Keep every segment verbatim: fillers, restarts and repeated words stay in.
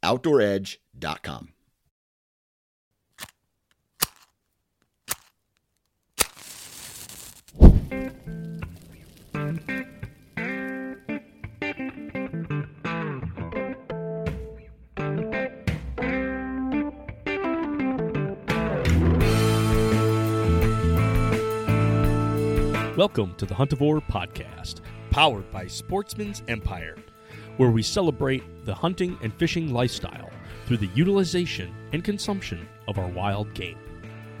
outdoor edge dot com. Welcome to the Huntavore Podcast, powered by Sportsmen's Empire, where we celebrate the hunting and fishing lifestyle through the utilization and consumption of our wild game.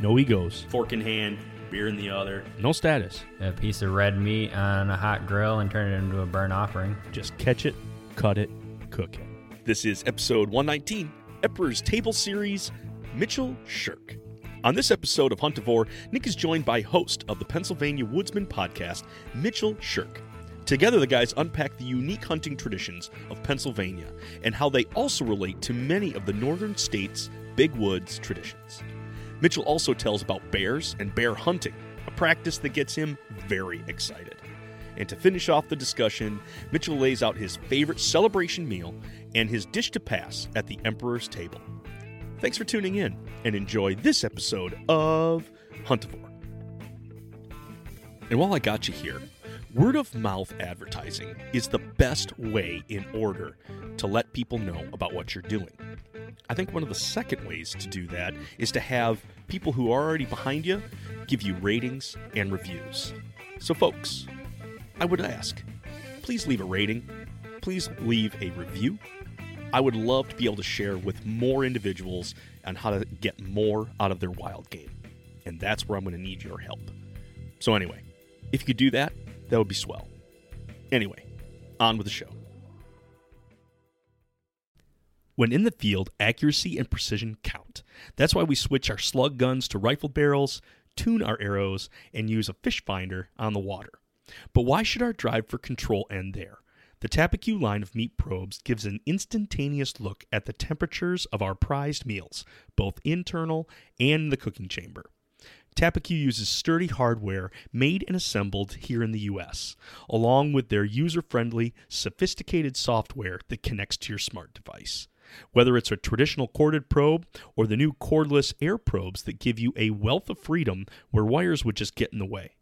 No egos. Fork in hand, beer in the other. No status. A piece of red meat on a hot grill and turn it into a burnt offering. Just catch it, cut it, cook it. This is episode one nineteen, Emperor's Table Series, Mitchell Shirk. On this episode of Huntavore, Nick is joined by host of the Pennsylvania Woodsman Podcast, Mitchell Shirk. Together, the guys unpack the unique hunting traditions of Pennsylvania and how they also relate to many of the northern states' big woods traditions. Mitchell also tells about bears and bear hunting, a practice that gets him very excited. And to finish off the discussion, Mitchell lays out his favorite celebration meal and his dish to pass at the Emperor's Table. Thanks for tuning in, and enjoy this episode of Huntavore. And while I got you here, word-of-mouth advertising is the best way in order to let people know about what you're doing. I think one of the second ways to do that is to have people who are already behind you give you ratings and reviews. So folks, I would ask, please leave a rating, please leave a review. I would love to be able to share with more individuals on how to get more out of their wild game. And that's where I'm going to need your help. So anyway, if you could do that, that would be swell. Anyway, on with the show. When in the field, accuracy and precision count. That's why we switch our slug guns to rifle barrels, tune our arrows, and use a fish finder on the water. But why should our drive for control end there? The Tappecue line of meat probes gives an instantaneous look at the temperatures of our prized meals, both internal and the cooking chamber. Tappecue uses sturdy hardware made and assembled here in the U S, along with their user-friendly, sophisticated software that connects to your smart device. Whether it's a traditional corded probe or the new cordless air probes that give you a wealth of freedom where wires would just get in the way.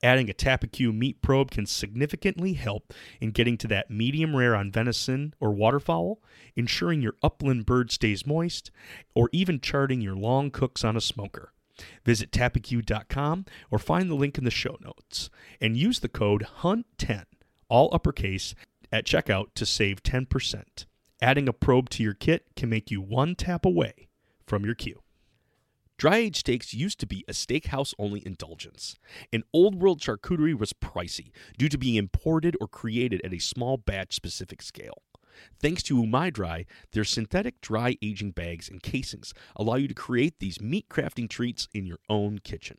Adding a Tappecue meat probe can significantly help in getting to that medium rare on venison or waterfowl, ensuring your upland bird stays moist, or even charting your long cooks on a smoker. Visit tappecue dot com or find the link in the show notes and use the code hunt ten, all uppercase, at checkout to save ten percent. Adding a probe to your kit can make you one tap away from your cue. Dry-aged steaks used to be a steakhouse-only indulgence, and old-world charcuterie was pricey due to being imported or created at a small batch-specific scale. Thanks to Umai Dry, their synthetic dry aging bags and casings allow you to create these meat-crafting treats in your own kitchen.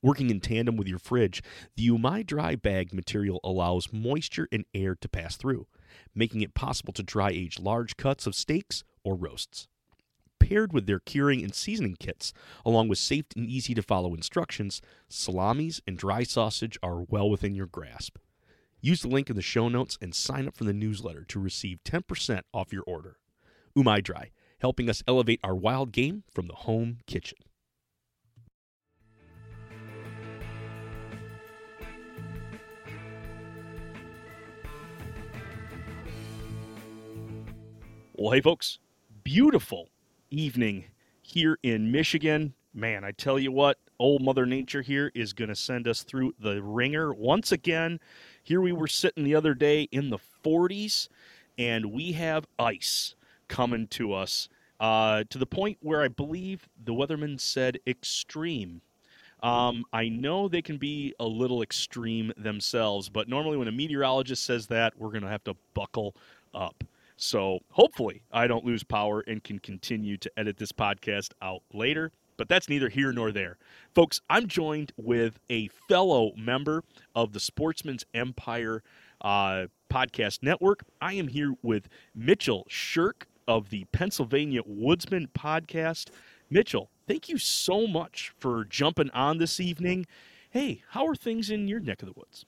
Working in tandem with your fridge, the Umai Dry bag material allows moisture and air to pass through, making it possible to dry-age large cuts of steaks or roasts. Paired with their curing and seasoning kits, along with safe and easy-to-follow instructions, salamis and dry sausage are well within your grasp. Use the link in the show notes and sign up for the newsletter to receive ten percent off your order. Umai Dry, helping us elevate our wild game from the home kitchen. Well, hey folks, beautiful evening here in Michigan. Man, I tell you what, old Mother Nature here is going to send us through the ringer once again. Here we were sitting the other day in the forties, and we have ice coming to us uh, to the point where I believe the weatherman said extreme. Um, I know they can be a little extreme themselves, but normally when a meteorologist says that, we're going to have to buckle up. So hopefully I don't lose power and can continue to edit this podcast out later. But that's neither here nor there. Folks, I'm joined with a fellow member of the Sportsman's Empire uh, Podcast Network. I am here with Mitchell Shirk of the Pennsylvania Woodsman Podcast. Mitchell, thank you so much for jumping on this evening. Hey, how are things in your neck of the woods?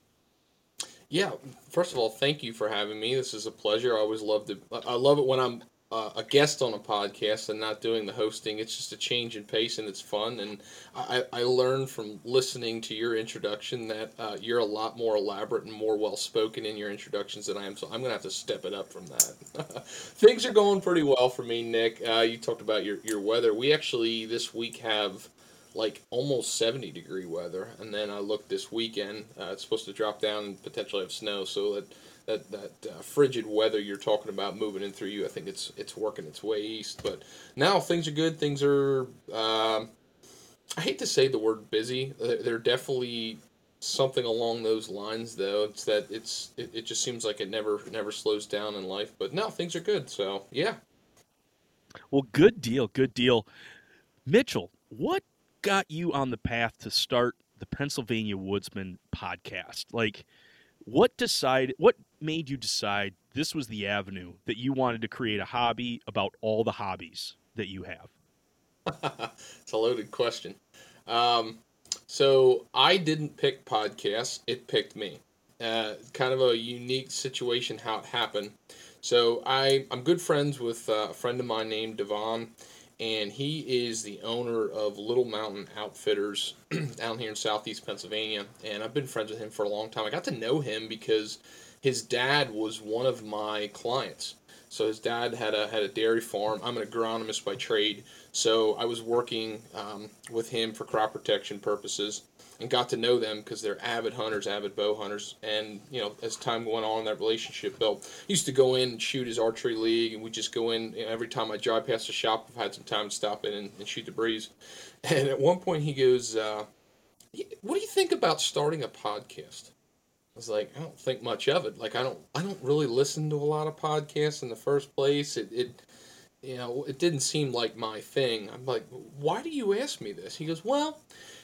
Yeah, first of all, thank you for having me. This is a pleasure. I always love to. I love it when I'm Uh, a guest on a podcast and not doing the hosting. It's just a change in pace and it's fun. And I, I learned from listening to your introduction that uh, you're a lot more elaborate and more well-spoken in your introductions than I am. So I'm going to have to step it up from that. Things are going pretty well for me, Nick. Uh, you talked about your, your weather. We actually this week have like almost seventy degree weather. And then I looked this weekend, uh, it's supposed to drop down and potentially have snow. So that that that uh, frigid weather you're talking about moving in through you, I think it's it's working its way east. But now things are good. Things are, uh, I hate to say the word busy. They're definitely something along those lines, though. It's that it's it, it just seems like it never never slows down in life. But now things are good. So, yeah. Well, good deal. Good deal. Mitchell, what got you on the path to start the Pennsylvania Woodsman podcast? Like, what decided, what made you decide this was the avenue that you wanted to create a hobby about all the hobbies that you have? It's a loaded question. Um, so I didn't pick podcasts. It picked me. Uh, kind of a unique situation how it happened. So I, I'm good friends with a friend of mine named Devon, and he is the owner of Little Mountain Outfitters down here in southeast Pennsylvania, and I've been friends with him for a long time. I got to know him because his dad was one of my clients. So his dad had a had a dairy farm. I'm an agronomist by trade, so I was working um, with him for crop protection purposes and got to know them because they're avid hunters, avid bow hunters. And, you know, as time went on, that relationship built. I used to go in and shoot his archery league, and we just go in. You know, every time I drive past the shop, I've had some time to stop in and, and shoot the breeze. And at one point he goes, uh, what do you think about starting a podcast? I was like, I don't think much of it. Like, I don't, I don't really listen to a lot of podcasts in the first place. It, it, you know, it didn't seem like my thing. I'm like, why do you ask me this? He goes, well,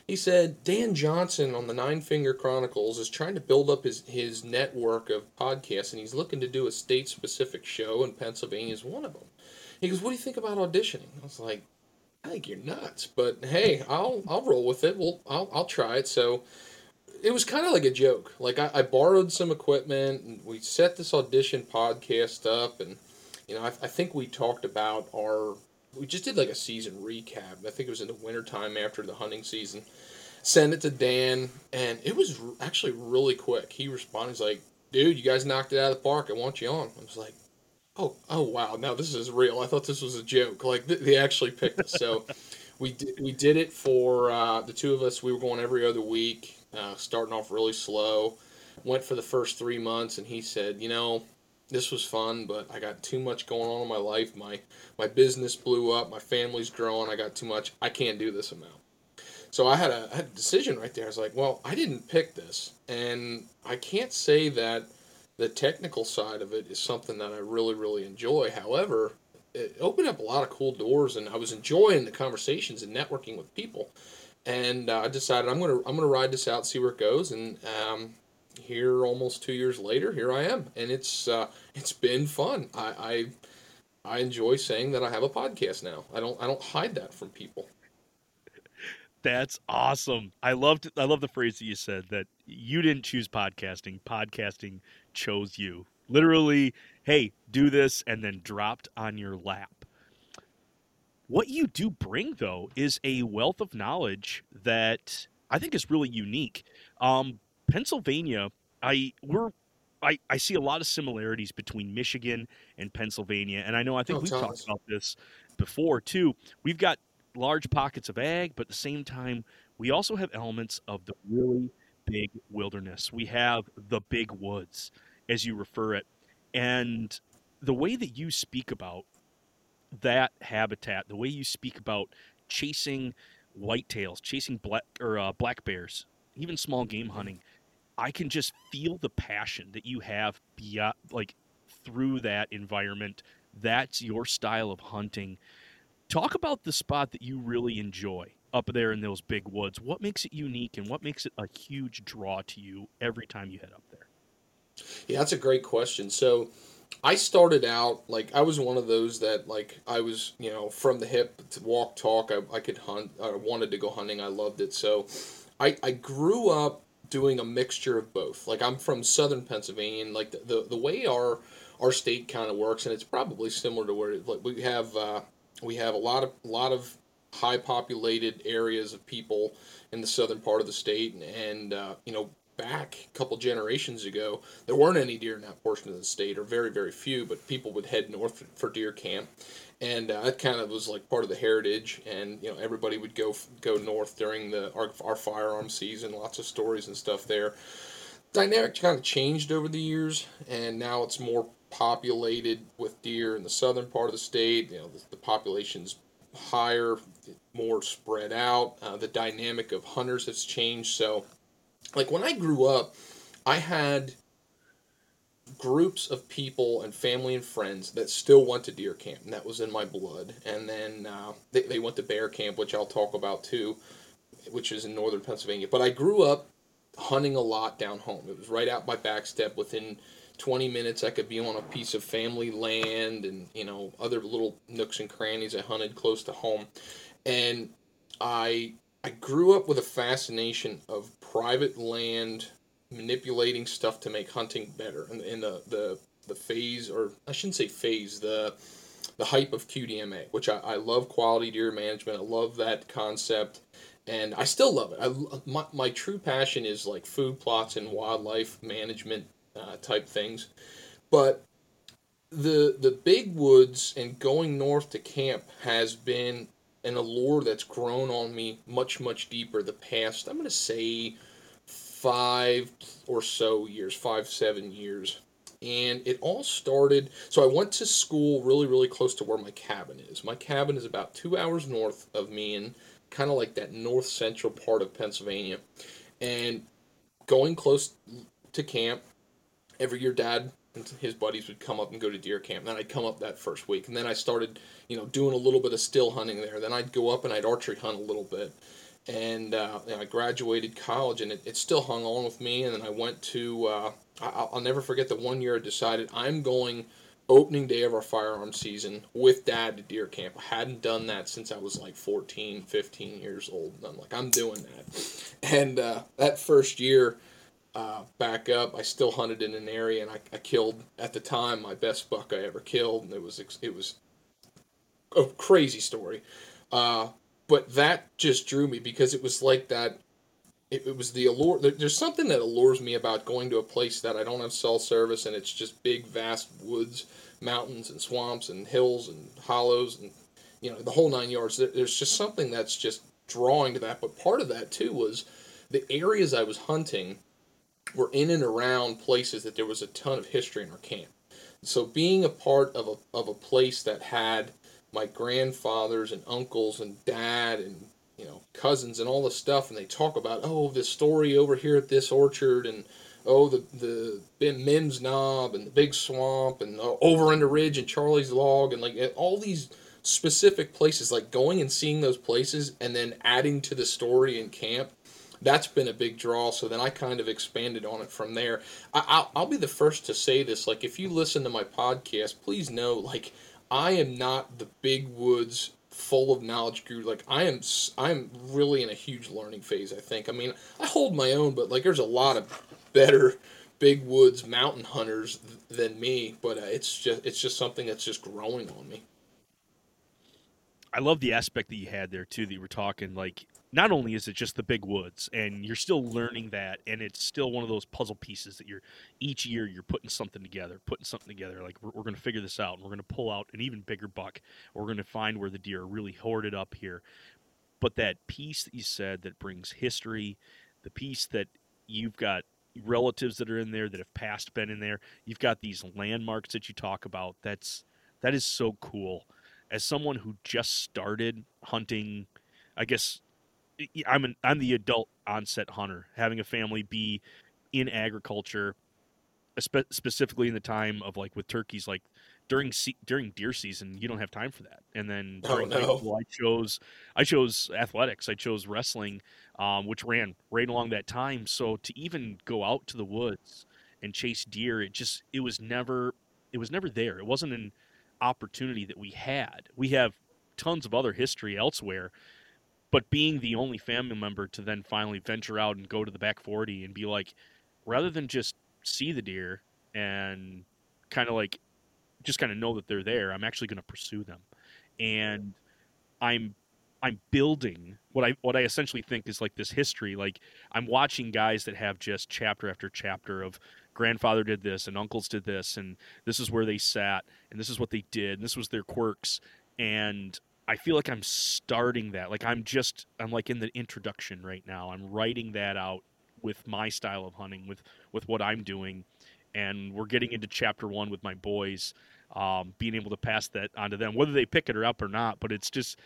he said, Dan Johnson on the Nine Finger Chronicles is trying to build up his, his network of podcasts, and he's looking to do a state-specific show, and Pennsylvania is one of them. He goes, what do you think about auditioning? I was like, I think you're nuts, but hey, I'll I'll roll with it. Well, I'll I'll try it. So it was kind of like a joke. Like, I, I borrowed some equipment, and we set this audition podcast up, and, you know, I, I think we talked about our, we just did like a season recap. I think it was in the wintertime after the hunting season. Sent it to Dan, and it was actually really quick. He responded, he's like, dude, you guys knocked it out of the park. I want you on. I was like, oh, oh wow, now this is real. I thought this was a joke. Like, th- they actually picked us. So we did, we did it for uh, the two of us. We were going every other week. Uh, starting off really slow, went for the first three months, and he said, you know, this was fun, but I got too much going on in my life. My my business blew up. My family's growing. I got too much. I can't do this amount. So I had a, I had a decision right there. I was like, well, I didn't pick this, and I can't say that the technical side of it is something that I really, really enjoy. However, it opened up a lot of cool doors, and I was enjoying the conversations and networking with people. And uh, I decided I'm gonna I'm gonna ride this out, see where it goes, and um, here almost two years later, here I am, and it's uh, it's been fun. I, I I enjoy saying that I have a podcast now. I don't I don't hide that from people. That's awesome. I loved I love the phrase that you said, that you didn't choose podcasting. Podcasting chose you. Literally, hey, do this, and then dropped on your lap. What you do bring, though, is a wealth of knowledge that I think is really unique. Um, Pennsylvania, I we're I, I see a lot of similarities between Michigan and Pennsylvania, and I know I think oh, we've Thomas. talked about this before, too. We've got large pockets of ag, but at the same time, we also have elements of the really big wilderness. We have the big woods, as you refer it, and the way that you speak about that habitat, the way you speak about chasing whitetails, chasing black or uh, black bears, even small game hunting, I can just feel the passion that you have beyond, like through that environment. That's your style of hunting. Talk about the spot that you really enjoy up there in those big woods. What makes it unique and what makes it a huge draw to you every time you head up there? Yeah, that's a great question. So I started out, like, I was one of those that, like, I was, you know, from the hip to walk, talk. I, I could hunt. I wanted to go hunting. I loved it. So I, I grew up doing a mixture of both. Like, I'm from southern Pennsylvania, and, like, the, the, the way our our state kind of works, and it's probably similar to where it, like, we have uh, we have a lot of a lot of high populated areas of people in the southern part of the state, and, and uh, you know, back a couple generations ago, there weren't any deer in that portion of the state, or very, very few, but people would head north for deer camp, and uh, that kind of was like part of the heritage, and, you know, everybody would go go north during the our, our firearm season, lots of stories and stuff there. Dynamic kind of changed over the years, and now it's more populated with deer in the southern part of the state. You know, the, the population's higher, more spread out. Uh, the dynamic of hunters has changed, so... Like, when I grew up, I had groups of people and family and friends that still went to deer camp, and that was in my blood. And then uh, they, they went to bear camp, which I'll talk about too, which is in northern Pennsylvania. But I grew up hunting a lot down home. It was right out my back step. Within twenty minutes, I could be on a piece of family land and, you know, other little nooks and crannies I hunted close to home. And I... I grew up with a fascination of private land, manipulating stuff to make hunting better. And in the, the the phase, or I shouldn't say phase, the the hype of Q D M A, which I, I love quality deer management. I love that concept, and I still love it. I, my, my true passion is like food plots and wildlife management uh, type things. But the the big woods and going north to camp has been an allure that's grown on me much, much deeper the past, I'm going to say, five or so years, five, seven years. And it all started, so I went to school really, really close to where my cabin is. My cabin is about two hours north of me, and kind of like that north-central part of Pennsylvania. And going close to camp, every year Dad and his buddies would come up and go to deer camp. And then I'd come up that first week. And then I started, you know, doing a little bit of still hunting there. Then I'd go up and I'd archery hunt a little bit. And, uh, and I graduated college, and it, it still hung on with me. And then I went to, uh, I, I'll never forget the one year I decided I'm going opening day of our firearm season with Dad to deer camp. I hadn't done that since I was like fourteen, fifteen years old. And I'm like, I'm doing that. And uh, that first year... Uh, back up, I still hunted in an area, and I, I killed, at the time, my best buck I ever killed, and it was it was a crazy story. Uh, but that just drew me, because it was like that, it, it was the allure, there, there's something that allures me about going to a place that I don't have cell service, and it's just big, vast woods, mountains, and swamps, and hills, and hollows, and, you know, the whole nine yards. There, there's just something that's just drawing to that, but part of that, too, was the areas I was hunting were in and around places that there was a ton of history in our camp. So being a part of a of a place that had my grandfathers and uncles and Dad and, you know, cousins and all this stuff, and they talk about, oh, this story over here at this orchard, and oh, the the Mims Knob and the Big Swamp and uh, over in the ridge and Charlie's Log and like all these specific places, like going and seeing those places and then adding to the story in camp. That's been a big draw, so then I kind of expanded on it from there. I, I'll, I'll be the first to say this. Like, if you listen to my podcast, please know, like, I am not the big woods full of knowledge guru. Like, I am I'm really in a huge learning phase, I think. I mean, I hold my own, but, like, there's a lot of better big woods mountain hunters th- than me, but uh, it's just it's just something that's just growing on me. I love the aspect that you had there, too, that you were talking, like, not only is it just the big woods, and you're still learning that, and it's still one of those puzzle pieces that you're each year you're putting something together, putting something together. Like, we're, we're going to figure this out, and we're going to pull out an even bigger buck. Or we're going to find where the deer are really hoarded up here. But that piece that you said that brings history, the piece that you've got relatives that are in there that have past been in there, you've got these landmarks that you talk about. That's that is so cool. As someone who just started hunting, I guess. I'm an I'm the adult onset hunter, having a family be in agriculture, spe- specifically in the time of like with turkeys, like during se- during deer season, you don't have time for that. And then during oh, no. high school, I chose I chose athletics. I chose wrestling, um, which ran right along that time. So to even go out to the woods and chase deer, it just it was never it was never there. It wasn't an opportunity that we had. We have tons of other history elsewhere. But being the only family member to then finally venture out and go to the back forty and be like, rather than just see the deer and kind of like just kind of know that they're there, I'm actually going to pursue them. And I'm I'm building what I what I essentially think is like this history. Like I'm watching guys that have just chapter after chapter of grandfather did this and uncles did this and this is where they sat and this is what they did and this was their quirks. And I feel like I'm starting that. Like I'm just, I'm like in the introduction right now. I'm writing that out with my style of hunting, with, with what I'm doing. And we're getting into chapter one with my boys, um, being able to pass that on to them, whether they pick it up or not. But it's just,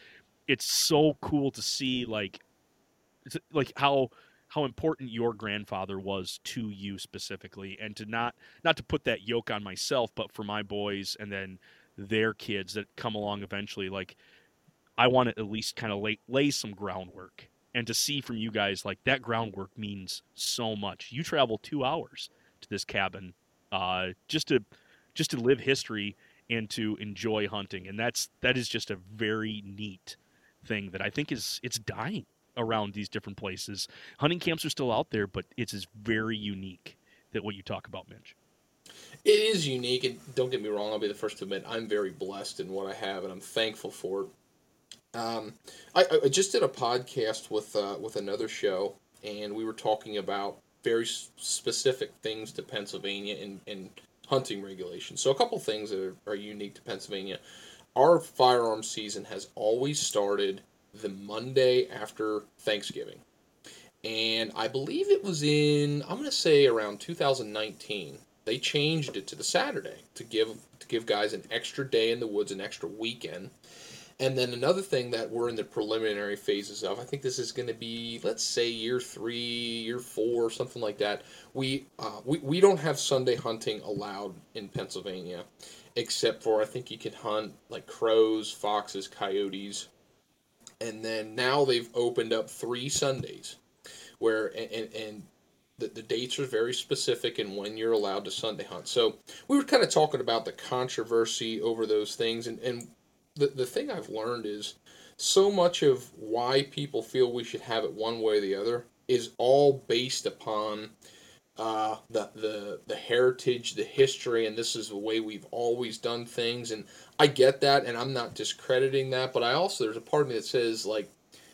it's so cool to see like, it's like how, how important your grandfather was to you specifically. And to not, not to put that yoke on myself, but for my boys and then their kids that come along eventually, like, I want to at least kind of lay, lay some groundwork and to see from you guys, like that groundwork means so much. You travel two hours to this cabin uh, just to, just to live history and to enjoy hunting. And that's, that is just a very neat thing that I think is it's dying around these different places. Hunting camps are still out there, but it's is very unique that what you talk about, Mitch. It is unique. And don't get me wrong. I'll be the first to admit I'm very blessed in what I have and I'm thankful for it. Um, I, I just did a podcast with uh, with another show, and we were talking about very specific things to Pennsylvania and, and hunting regulations. So a couple things that are, are unique to Pennsylvania. Our firearm season has always started the Monday after Thanksgiving. And I believe it was in, I'm going to say around two thousand nineteen, they changed it to the Saturday to give to give guys an extra day in the woods, an extra weekend. And then another thing that we're in the preliminary phases of, I think this is going to be, let's say, year three, year four, something like that. We, uh, we we don't have Sunday hunting allowed in Pennsylvania, except for I think you can hunt like crows, foxes, coyotes. And then now they've opened up three Sundays where, and, and, and the, the dates are very specific and when you're allowed to Sunday hunt. So we were kind of talking about the controversy over those things and, and The, the thing I've learned is so much of why people feel we should have it one way or the other is all based upon uh, the, the the heritage, the history, and this is the way we've always done things. And I get that, and I'm not discrediting that, but I also, there's a part of me that says, like,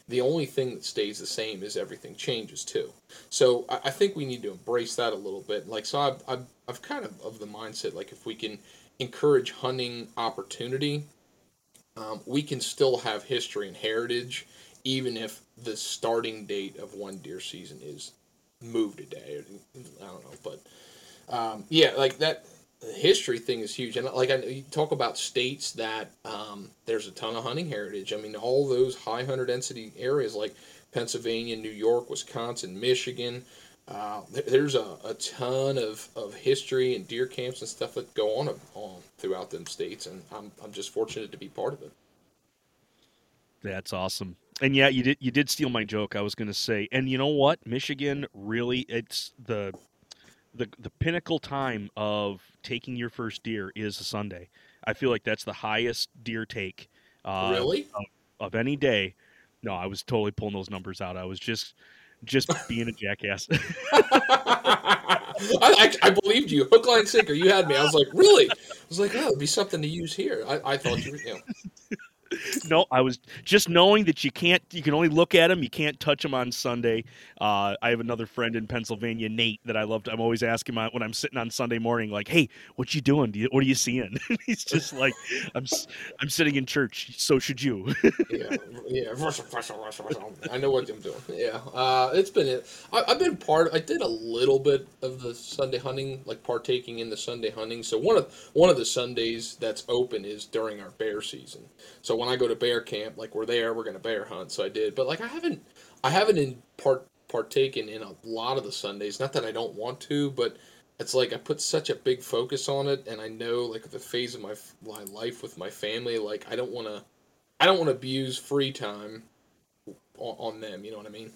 the only thing that stays the same is everything changes, too. So I, I think we need to embrace that a little bit. Like, so I've, I've, I've kind of of the mindset, like, if we can encourage hunting opportunity, Um, we can still have history and heritage, even if the starting date of one deer season is moved a day. I don't know, but um, yeah, like that history thing is huge. And like I you talk about states that um, there's a ton of hunting heritage. I mean, all those high hunter density areas like Pennsylvania, New York, Wisconsin, Michigan. Uh, there's a, a ton of, of history and deer camps and stuff that go on, on throughout them states, and I'm I'm just fortunate to be part of it. That's awesome. And yeah, you did you did steal my joke. I was going to say, and you know what, Michigan really it's the the the pinnacle time of taking your first deer is a Sunday. I feel like that's the highest deer take uh, really of, of any day. No, I was totally pulling those numbers out. I was just. Just being a jackass. I, I, I believed you. Hook, line, sinker. You had me. I was like, really? I was like, oh, it'd be something to use here. I, I thought you were, you know. No, I was just knowing that you can't, you can only look at them. You can't touch them on Sunday. Uh, I have another friend in Pennsylvania, Nate, that I loved. I'm always asking him when I'm sitting on Sunday morning, like, hey, what you doing? Do you, what are you seeing? He's just like, I'm I'm sitting in church. So should you. yeah. yeah. I know what I'm doing. Yeah. Uh, it's been, it. I've been part, I did a little bit of the Sunday hunting, like partaking in the Sunday hunting. So one of, one of the Sundays that's open is during our bear season. So when I go to bear camp, like we're there, we're gonna bear hunt. So I did, but like I haven't, I haven't in part partaken in a lot of the Sundays. Not that I don't want to, but it's like I put such a big focus on it, and I know, like, the phase of my, my life with my family, like, I don't want to, I don't want to abuse free time on, on them, you know what I mean?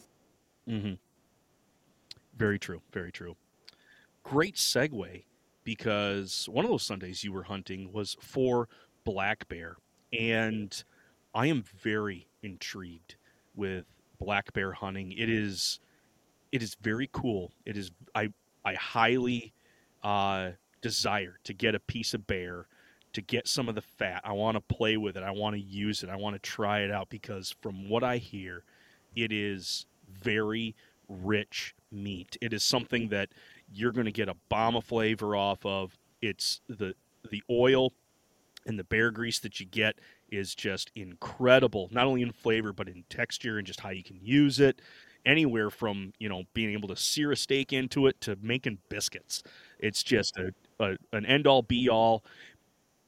Mm-hmm. Very true, very true. Great segue, because one of those Sundays you were hunting was for black bear, and I am very intrigued with black bear hunting. It is, it is very cool. It is, I, I highly uh, desire to get a piece of bear, to get some of the fat. I want to play with it. I want to use it. I want to try it out, because from what I hear, it is very rich meat. It is something that you're going to get a bomb of flavor off of. It's the the oil and the bear grease that you get is just incredible, not only in flavor, but in texture and just how you can use it. Anywhere from, you know, being able to sear a steak into it to making biscuits. It's just a, a an end-all, be-all.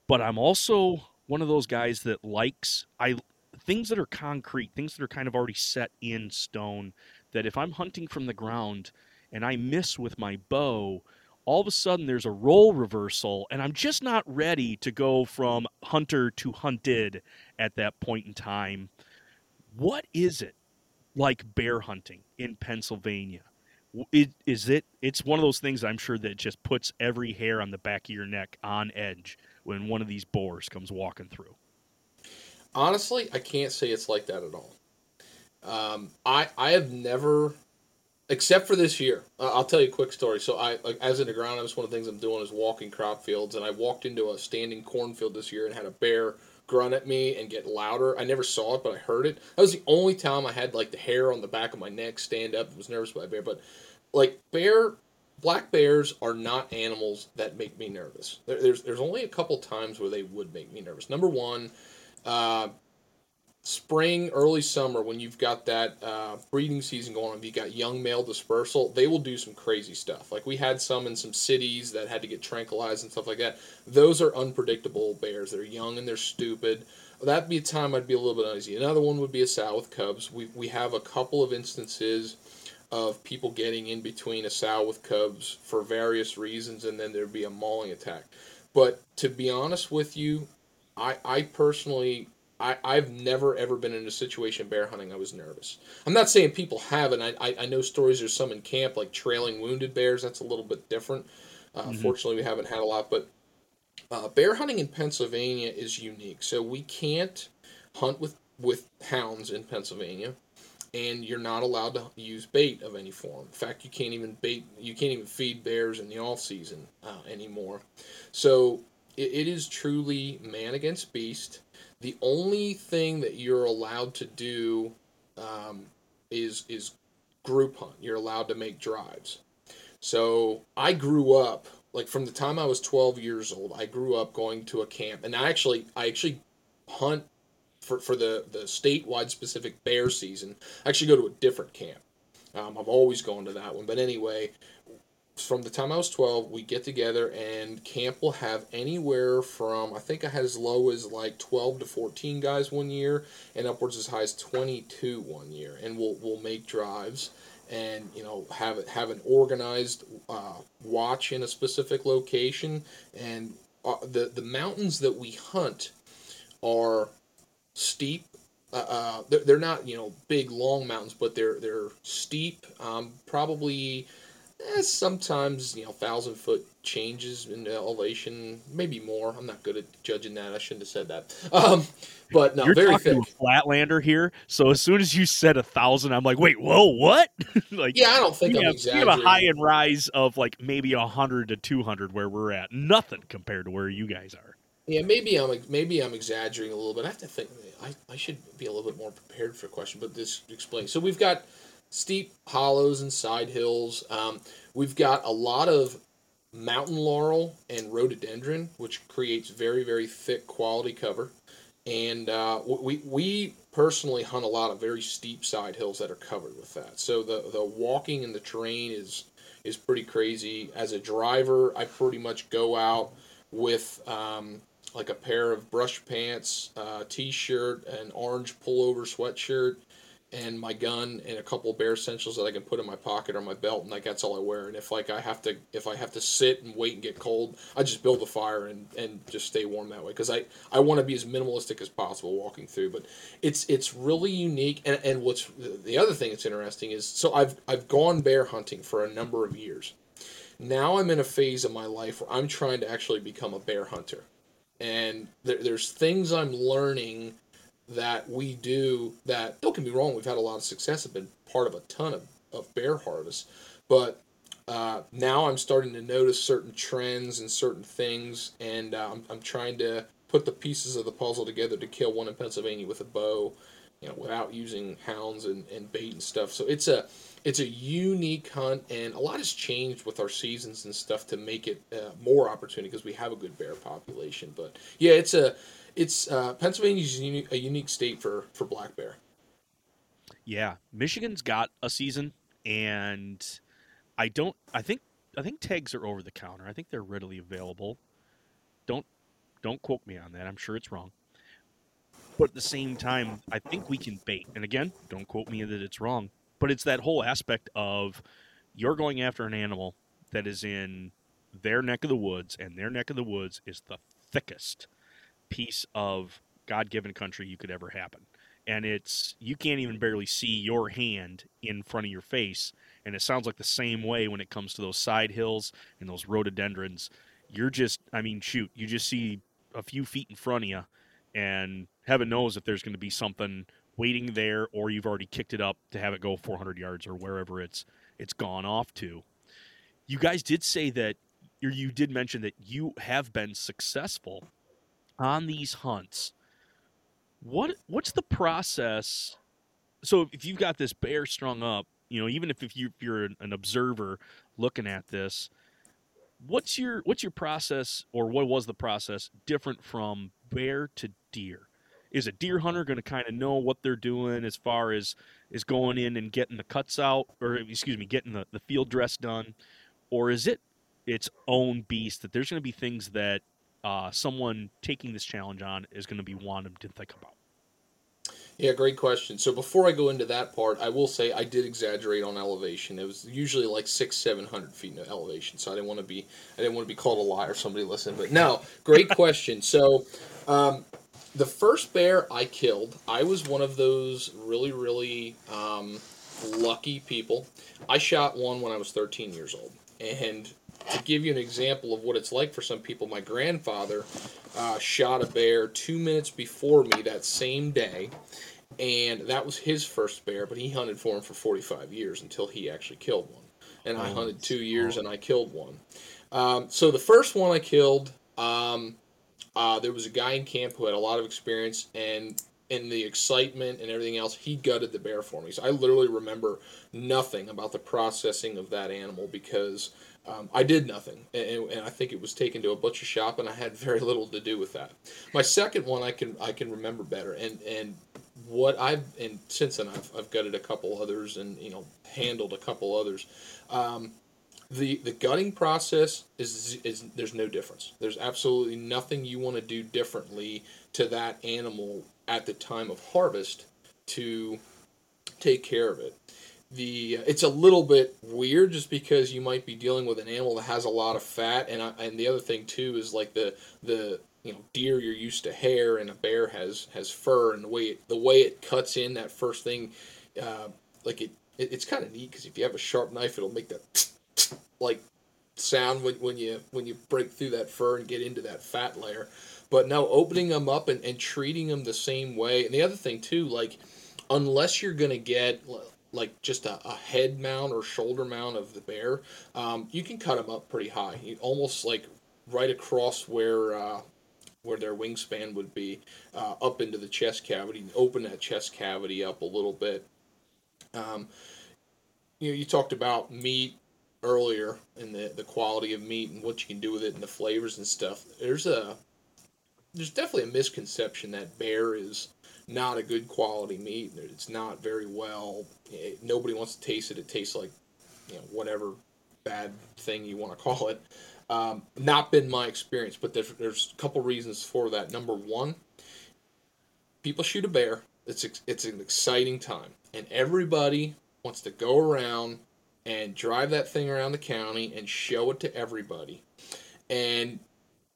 But I'm also one of those guys that likes I things that are concrete, things that are kind of already set in stone, that if I'm hunting from the ground and I miss with my bow, all of a sudden there's a role reversal, and I'm just not ready to go from hunter to hunted at that point in time. What is it like bear hunting in Pennsylvania? It, is it? It's one of those things, I'm sure, that just puts every hair on the back of your neck on edge when one of these boars comes walking through. Honestly, I can't say it's like that at all. Um, I I have never, except for this year. Uh, I'll tell you a quick story. So I, like, as an agronomist, one of the things I'm doing is walking crop fields, and I walked into a standing cornfield this year and had a bear grunt at me and get louder. I never saw it, but I heard it. That was the only time I had, like, the hair on the back of my neck stand up. I was nervous by a bear, but, like, bear, black bears are not animals that make me nervous. There, there's there's only a couple times where they would make me nervous. Number one, uh, spring, early summer, when you've got that uh, breeding season going on, if you got young male dispersal, they will do some crazy stuff. Like, we had some in some cities that had to get tranquilized and stuff like that. Those are unpredictable bears. They're young and they're stupid. That'd be a time I'd be a little bit uneasy. Another one would be a sow with cubs. We we have a couple of instances of people getting in between a sow with cubs for various reasons, and then there'd be a mauling attack. But to be honest with you, I I personally... I, I've never, ever been in a situation bear hunting I was nervous. I'm not saying people haven't. I, I, I know stories, there's some in camp, like trailing wounded bears. That's a little bit different. Uh, mm-hmm. Fortunately, we haven't had a lot. But uh, bear hunting in Pennsylvania is unique. So we can't hunt with, with hounds in Pennsylvania, and you're not allowed to use bait of any form. In fact, you can't even bait. You can't even feed bears in the off-season uh, anymore. So it, it is truly man against beast. The only thing that you're allowed to do um, is is group hunt. You're allowed to make drives. So I grew up, like, from the time I was twelve years old, I grew up going to a camp. And I actually I actually hunt for, for the, the statewide specific bear season. I actually go to a different camp. Um, I've always gone to that one. But anyway, from the time I was twelve, we get together, and camp will have anywhere from, I think I had as low as like twelve to fourteen guys one year, and upwards as high as twenty-two one year. And we'll we'll make drives, and, you know, have it have an organized uh, watch in a specific location. And uh, the the mountains that we hunt are steep. Uh, uh, they're, they're not, you know, big long mountains, but they're they're steep. Um, probably. Eh, sometimes, you know, thousand foot changes in elevation, maybe more. I'm not good at judging that. I shouldn't have said that. Um, but no, you're very talking thick. A flatlander here. So as soon as you said a thousand, I'm like, wait, whoa, what? Like, yeah, I don't think I'm have, exaggerating. We have a high and rise of like maybe a hundred to two hundred where we're at. Nothing compared to where you guys are. Yeah, maybe I'm maybe I'm exaggerating a little bit. I have to think. I I should be a little bit more prepared for a question, but this explains. So we've got steep hollows and side hills. Um, we've got a lot of mountain laurel and rhododendron, which creates very, very thick quality cover. And uh, we we personally hunt a lot of very steep side hills that are covered with that. So the, the walking and the terrain is is pretty crazy. As a driver, I pretty much go out with um, like a pair of brush pants, uh, t-shirt, an orange pullover sweatshirt, and my gun and a couple bear essentials that I can put in my pocket or my belt, and like that's all I wear. And if like I have to, if I have to sit and wait and get cold, I just build a fire and, and just stay warm that way, because I, I want to be as minimalistic as possible walking through. But it's it's really unique. And, and what's the other thing that's interesting is, so I've I've gone bear hunting for a number of years. Now I'm in a phase of my life where I'm trying to actually become a bear hunter, and there, there's things I'm learning that we do that, don't get me wrong, we've had a lot of success, have been part of a ton of, of bear harvests, but uh, now I'm starting to notice certain trends and certain things, and uh, I'm, I'm trying to put the pieces of the puzzle together to kill one in Pennsylvania with a bow, you know, without using hounds and, and bait and stuff. So it's a it's a unique hunt, and a lot has changed with our seasons and stuff to make it uh, more opportunity, because we have a good bear population. But yeah, it's a It's uh, Pennsylvania's a unique state for, for black bear. Yeah, Michigan's got a season, and I don't. I think I think tags are over the counter. I think they're readily available. Don't don't quote me on that. I'm sure it's wrong. But at the same time, I think we can bait. And again, don't quote me that it's wrong. But it's that whole aspect of you're going after an animal that is in their neck of the woods, and their neck of the woods is the thickest piece of God-given country you could ever happen, and it's, you can't even barely see your hand in front of your face. And it sounds like the same way when it comes to those side hills and those rhododendrons. You're just, I mean, shoot, you just see a few feet in front of you, and heaven knows if there's going to be something waiting there, or you've already kicked it up to have it go four hundred yards or wherever it's it's gone off to. You guys did say that, or you did mention that you have been successful on these hunts. What what's the process? So if you've got this bear strung up, you know, even if, if you, you're an observer looking at this, what's your what's your process, or what was the process different from bear to deer? Is a deer hunter going to kind of know what they're doing as far as is going in and getting the cuts out, or excuse me, getting the, the field dress done? Or is it its own beast that there's going to be things that Uh, someone taking this challenge on is going to be wanting to think about? Yeah, great question. So before I go into that part, I will say I did exaggerate on elevation. It was usually like six, seven hundred feet in elevation. So I didn't want to be, I didn't want to be called a liar. Somebody listened, but no, great question. So um, the first bear I killed, I was one of those really, really um, lucky people. I shot one when I was thirteen years old, and to give you an example of what it's like for some people, my grandfather uh, shot a bear two minutes before me that same day, and that was his first bear, but he hunted for him for forty-five years until he actually killed one. And I hunted two years, and I killed one. Um, so the first one I killed, um, uh, there was a guy in camp who had a lot of experience, and in the excitement and everything else, he gutted the bear for me. So I literally remember nothing about the processing of that animal, because um, I did nothing. And, and I think it was taken to a butcher shop, and I had very little to do with that. My second one I can I can remember better. And, and what I've, and since then I've, I've gutted a couple others, and, you know, handled a couple others. Um, The the gutting process is, is there's no difference. There's absolutely nothing you want to do differently to that animal at the time of harvest to take care of it. The it's a little bit weird just because you might be dealing with an animal that has a lot of fat, and I, and the other thing too is like the the you know, deer, you're used to hair, and a bear has has fur, and the way it, the way it cuts in that first thing, uh, like it, it it's kind of neat, because if you have a sharp knife, it'll make that like sound when, when you when you break through that fur and get into that fat layer. But no, opening them up and, and treating them the same way. And the other thing too, like, unless you're gonna get like just a, a head mount or shoulder mount of the bear, um, you can cut them up pretty high, you almost like right across where uh, where their wingspan would be, uh, up into the chest cavity, and open that chest cavity up a little bit. Um, you know, you talked about meat earlier, and the, the quality of meat and what you can do with it and the flavors and stuff. There's a there's definitely a misconception that bear is not a good quality meat. It's not very well. It, nobody wants to taste it. It tastes like, you know, whatever bad thing you want to call it. Um, not been my experience, but there's, there's a couple reasons for that. Number one, people shoot a bear. It's it's an exciting time, and everybody wants to go around and drive that thing around the county and show it to everybody. And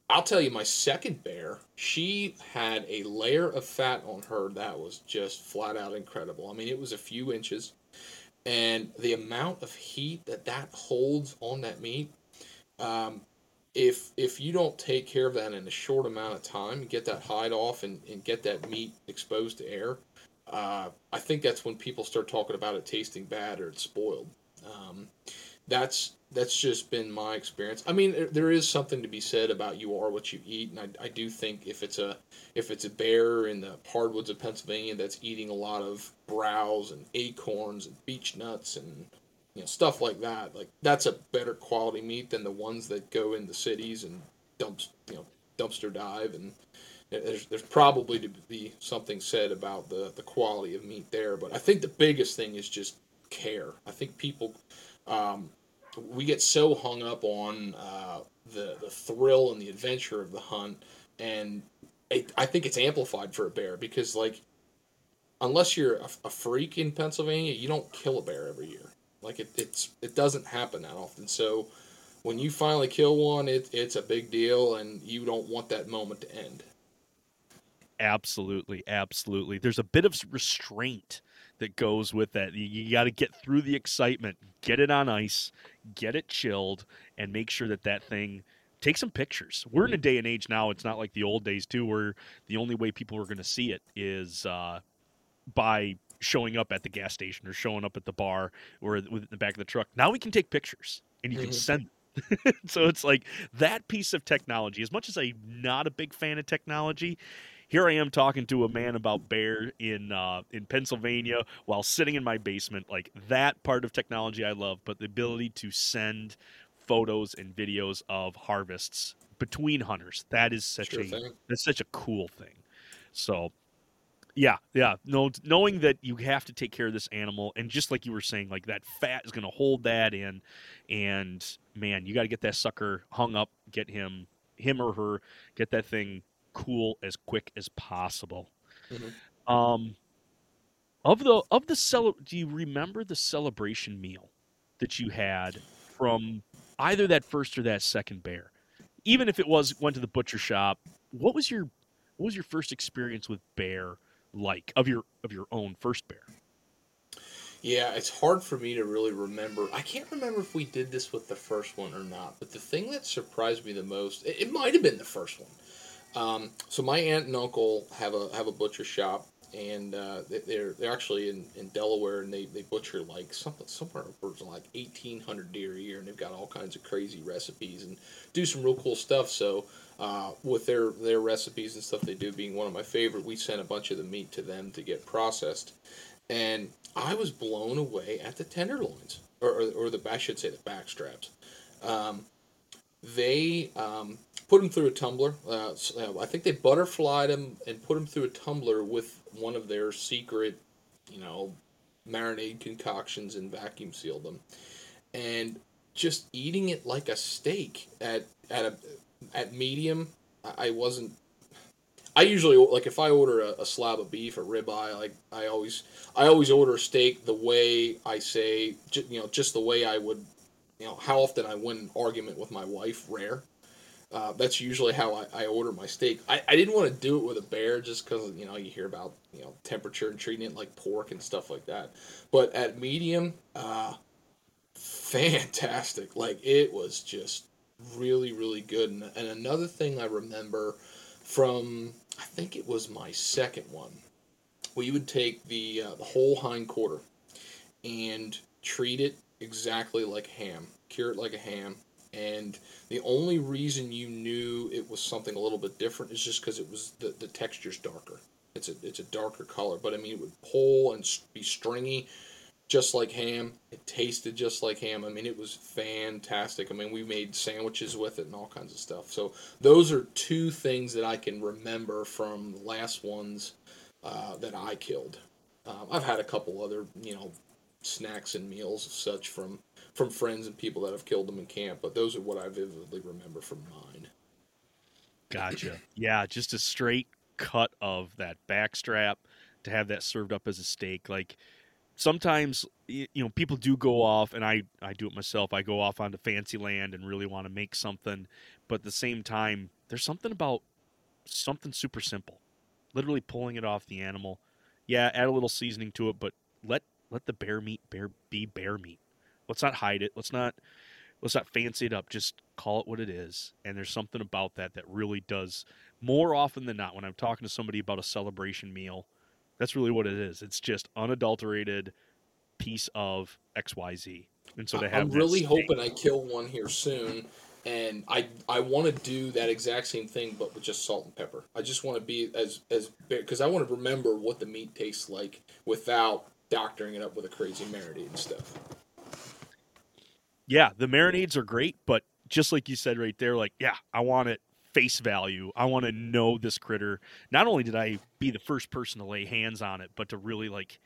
I'll tell you, my second bear, she had a layer of fat on her that was just flat out incredible. I mean, it was a few inches, and the amount of heat that that holds on that meat, um, if if you don't take care of that in a short amount of time and get that hide off and, and get that meat exposed to air, uh, I think that's when people start talking about it tasting bad or it's spoiled. Um, that's that's just been my experience. I mean, there is something to be said about you are what you eat, and I, I do think if it's a if it's a bear in the hardwoods of Pennsylvania that's eating a lot of browse and acorns and beech nuts and you know stuff like that, like that's a better quality meat than the ones that go in the cities and dumps you know dumpster dive. And there's there's probably to be something said about the the quality of meat there, but I think the biggest thing is just care. I think people, um, we get so hung up on uh, the the thrill and the adventure of the hunt, and it, I think it's amplified for a bear because, like, unless you're a, a freak in Pennsylvania, you don't kill a bear every year. Like it it's it doesn't happen that often. So when you finally kill one, it it's a big deal, and you don't want that moment to end. Absolutely, absolutely. There's a bit of restraint that goes with that. You got to get through the excitement, get it on ice, get it chilled, and make sure that that thing, take some pictures. We're in a day and age now, it's not like the old days too, where the only way people are going to see it is uh, by showing up at the gas station or showing up at the bar or in the back of the truck. Now we can take pictures and you can send them. So it's like that piece of technology, as much as I'm not a big fan of technology, here I am talking to a man about bear in uh, in Pennsylvania while sitting in my basement. Like that part of technology I love, but the ability to send photos and videos of harvests between hunters, that is such sure a thing. That's such a cool thing. So yeah, yeah. No, knowing that you have to take care of this animal, and just like you were saying, like that fat is going to hold that in, and man, you got to get that sucker hung up, get him, him or her, get that thing cool as quick as possible. Mm-hmm. Um, of the of the cele- do you remember the celebration meal that you had from either that first or that second bear? Even if it was went to the butcher shop, what was your what was your first experience with bear? Like of your of your own first bear? Yeah, it's hard for me to really remember. I can't remember if we did this with the first one or not, but the thing that surprised me the most, it, it might have been the first one. Um, so my aunt and uncle have a have a butcher shop, and uh, they're they're actually in, in Delaware, and they, they butcher like something somewhere over like eighteen hundred deer a year, and they've got all kinds of crazy recipes and do some real cool stuff. So uh, with their their recipes and stuff they do being one of my favorite, we sent a bunch of the meat to them to get processed, and I was blown away at the tenderloins, or or, or the I should say the back straps. Um, they um, put them through a tumbler. Uh, so I think they butterflied them and put them through a tumbler with one of their secret, you know, marinade concoctions, and vacuum sealed them. And just eating it like a steak at at a at medium. I wasn't. I usually like if I order a, a slab of beef, a ribeye, like I always I always order a steak the way I say, you know, just the way I would. You know, how often I win an argument with my wife, rare. Uh, that's usually how I, I order my steak. I, I didn't want to do it with a bear just because, you know, you hear about, you know, temperature and treating it like pork and stuff like that. But at medium, uh, fantastic. Like, it was just really, really good. And, and another thing I remember from, I think it was my second one, we would take the, uh, the whole hind quarter and treat it exactly like ham, cure it like a ham, and the only reason you knew it was something a little bit different is just because it was the, the texture's darker. It's a it's a darker color, but I mean it would pull and be stringy, just like ham. It tasted just like ham. I mean it was fantastic. I mean we made sandwiches with it and all kinds of stuff. So those are two things that I can remember from the last ones uh, that I killed. Um, I've had a couple other, you know. snacks and meals of such from from friends and people that have killed them in camp, but those are what I vividly remember from mine. Gotcha. Yeah, just a straight cut of that backstrap, to have that served up as a steak. Like, sometimes, you know, people do go off, and I, I do it myself. I go off onto fancy land and really want to make something. But at the same time, there's something about something super simple, literally pulling it off the animal. Yeah, add a little seasoning to it, but let let the bear meat bear be bear meat. Let's not hide it. Let's not let's not fancy it up. Just call it what it is. And there's something about that that really does, more often than not, when I'm talking to somebody about a celebration meal, that's really what it is. It's just unadulterated piece of X Y Z. And so they have. I'm really steak. hoping I kill one here soon, and I I want to do that exact same thing, but with just salt and pepper. I just want to be as as because I want to remember what the meat tastes like without doctoring it up with a crazy marinade and stuff. Yeah, the marinades are great, but just like you said right there, like, yeah, I want it face value. I want to know this critter. Not only did I be the first person to lay hands on it, but to really, like,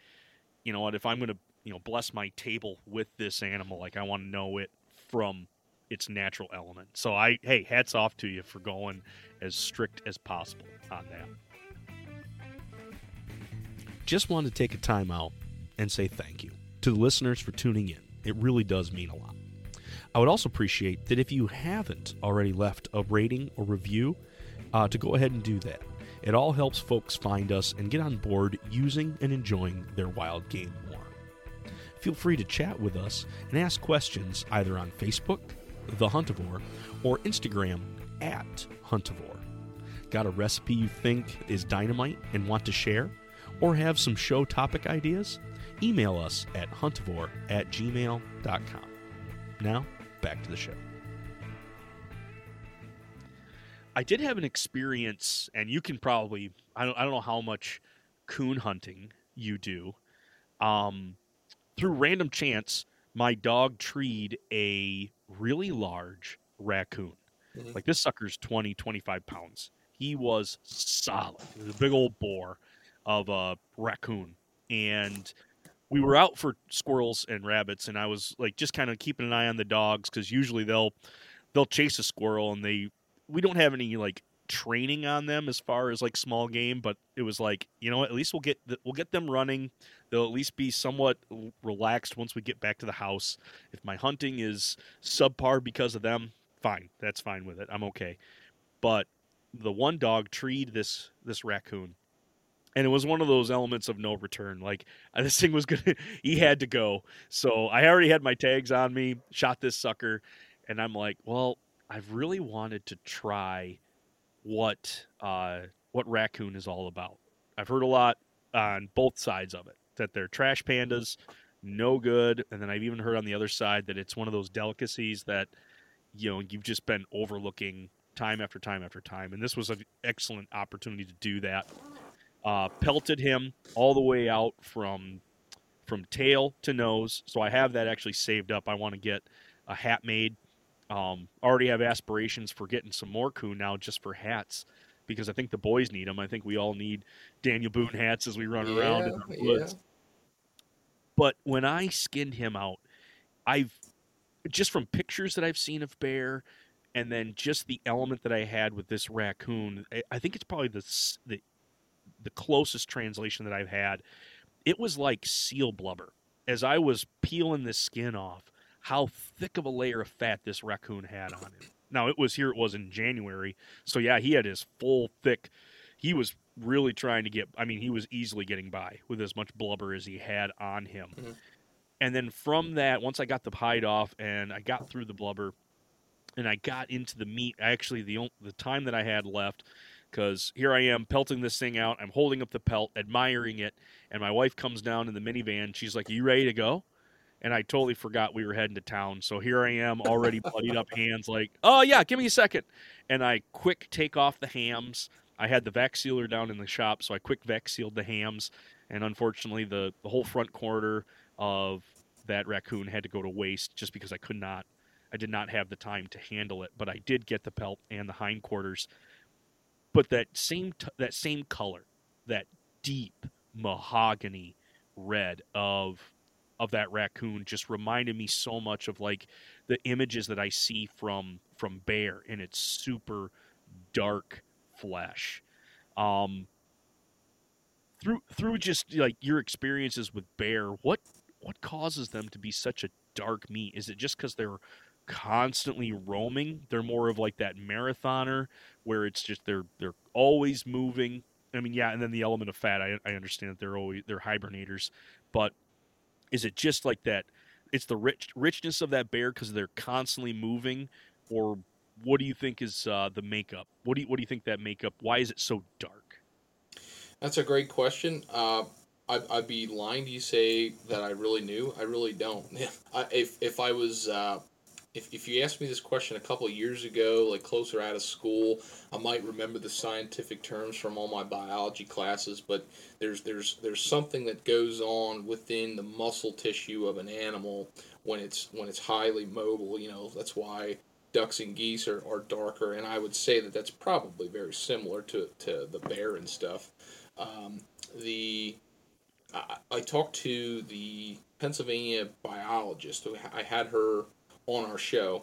you know what, if I'm going to, you know, bless my table with this animal, like, I want to know it from its natural element. So I, hey, hats off to you for going as strict as possible on that. Just wanted to take a time out and say thank you to the listeners for tuning in. It really does mean a lot. I would also appreciate that if you haven't already left a rating or review, uh, to go ahead and do that. It all helps folks find us and get on board using and enjoying their wild game more. Feel free to chat with us and ask questions either on Facebook, The Huntavore, or Instagram, at Huntavore. Got a recipe you think is dynamite and want to share? Or have some show topic ideas? Email us at huntavore at gmail dot com. Now, back to the show. I did have an experience, and you can probably, I don't, I don't know how much coon hunting you do. Um, through random chance, my dog treed a really large raccoon. Mm-hmm. Like, this sucker's twenty, twenty-five pounds. He was solid. He was a big old boar of a raccoon. And we were out for squirrels and rabbits, and I was like just kind of keeping an eye on the dogs, because usually they'll they'll chase a squirrel, and they we don't have any like training on them as far as like small game, but it was like, you know what, at least we'll get the, we'll get them running. They'll at least be somewhat relaxed once we get back to the house. If my hunting is subpar because of them, fine, that's fine with it. I'm okay. But the one dog treed this this raccoon. And it was one of those elements of no return. Like, this thing was going to, he had to go. So I already had my tags on me, shot this sucker. And I'm like, well, I've really wanted to try what, uh, what raccoon is all about. I've heard a lot on both sides of it, that they're trash pandas, no good. And then I've even heard on the other side that it's one of those delicacies that, you know, you've just been overlooking time after time after time. And this was an excellent opportunity to do that. Uh, pelted him all the way out from from tail to nose. So I have that actually saved up. I want to get a hat made. Um, already have aspirations for getting some more coon now, just for hats, because I think the boys need them. I think we all need Daniel Boone hats as we run yeah, around in our woods. Yeah. But when I skinned him out, I've just from pictures that I've seen of bear, and then just the element that I had with this raccoon, I, I think it's probably the the the closest translation that I've had. It was like seal blubber. As I was peeling this skin off, how thick of a layer of fat this raccoon had on him. Now, it was here, it was in January. So, yeah, he had his full thick. He was really trying to get, I mean, he was easily getting by with as much blubber as he had on him. Mm-hmm. And then from that, once I got the hide off and I got through the blubber and I got into the meat, actually, the the time that I had left, because here I am pelting this thing out. I'm holding up the pelt, admiring it. And my wife comes down in the minivan. She's like, "Are you ready to go?" And I totally forgot we were heading to town. So here I am already bloodied up, hands like, "Oh, yeah, give me a second." And I quick take off the hams. I had the vac sealer down in the shop, so I quick vac sealed the hams. And unfortunately, the, the whole front quarter of that raccoon had to go to waste just because I could not, I did not have the time to handle it. But I did get the pelt and the hindquarters. But that same t- that same color, that deep mahogany red of of that raccoon, just reminded me so much of like the images that I see from from bear in its super dark flesh. Um, through through just like your experiences with bear, what what causes them to be such a dark meat? Is it just because they're constantly roaming? They're more of like that marathoner where it's just they're they're always moving. I mean, yeah, and then the element of fat. I, I understand that they're always they're hibernators, but is it just like that? It's the rich richness of that bear because they're constantly moving, or what do you think is uh, the makeup? What do you what do you think that makeup? Why is it so dark? That's a great question. Uh, I'd, I'd be lying to you say that I really knew. I really don't. I, if if I was. Uh... If if you asked me this question a couple of years ago, like closer out of school, I might remember the scientific terms from all my biology classes, but there's there's there's something that goes on within the muscle tissue of an animal when it's when it's highly mobile. You know, that's why ducks and geese are, are darker, and I would say that that's probably very similar to, to the bear and stuff. Um, the I, I talked to the Pennsylvania biologist. I had her on our show,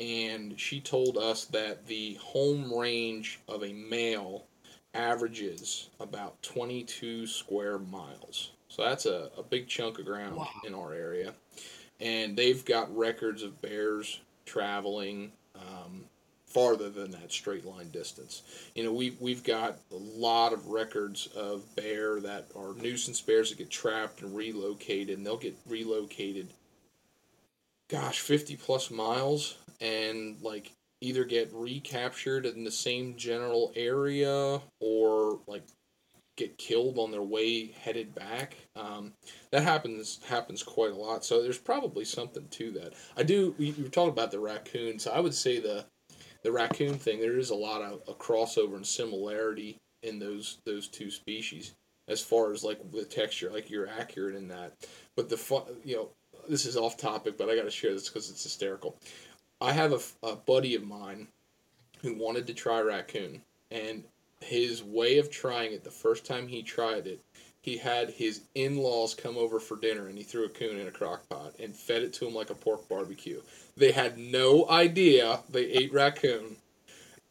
and she told us that the home range of a male averages about twenty-two square miles. So that's a, a big chunk of ground. Wow. In our area. And they've got records of bears traveling um, farther than that straight line distance. You know, we, we've got a lot of records of bear that are nuisance bears that get trapped and relocated, and they'll get relocated gosh, fifty plus miles, and like either get recaptured in the same general area or like get killed on their way headed back. Um, that happens happens quite a lot. So there's probably something to that. I do. You were talking about the raccoon, so I would say the the raccoon thing. There is a lot of a crossover and similarity in those those two species as far as like the texture. Like you're accurate in that, but the fun, you know. This is off topic, but I got to share this because it's hysterical. I have a, a buddy of mine who wanted to try raccoon, and his way of trying it, the first time he tried it, he had his in-laws come over for dinner, and he threw a coon in a crock pot and fed it to him like a pork barbecue. They had no idea they ate raccoon,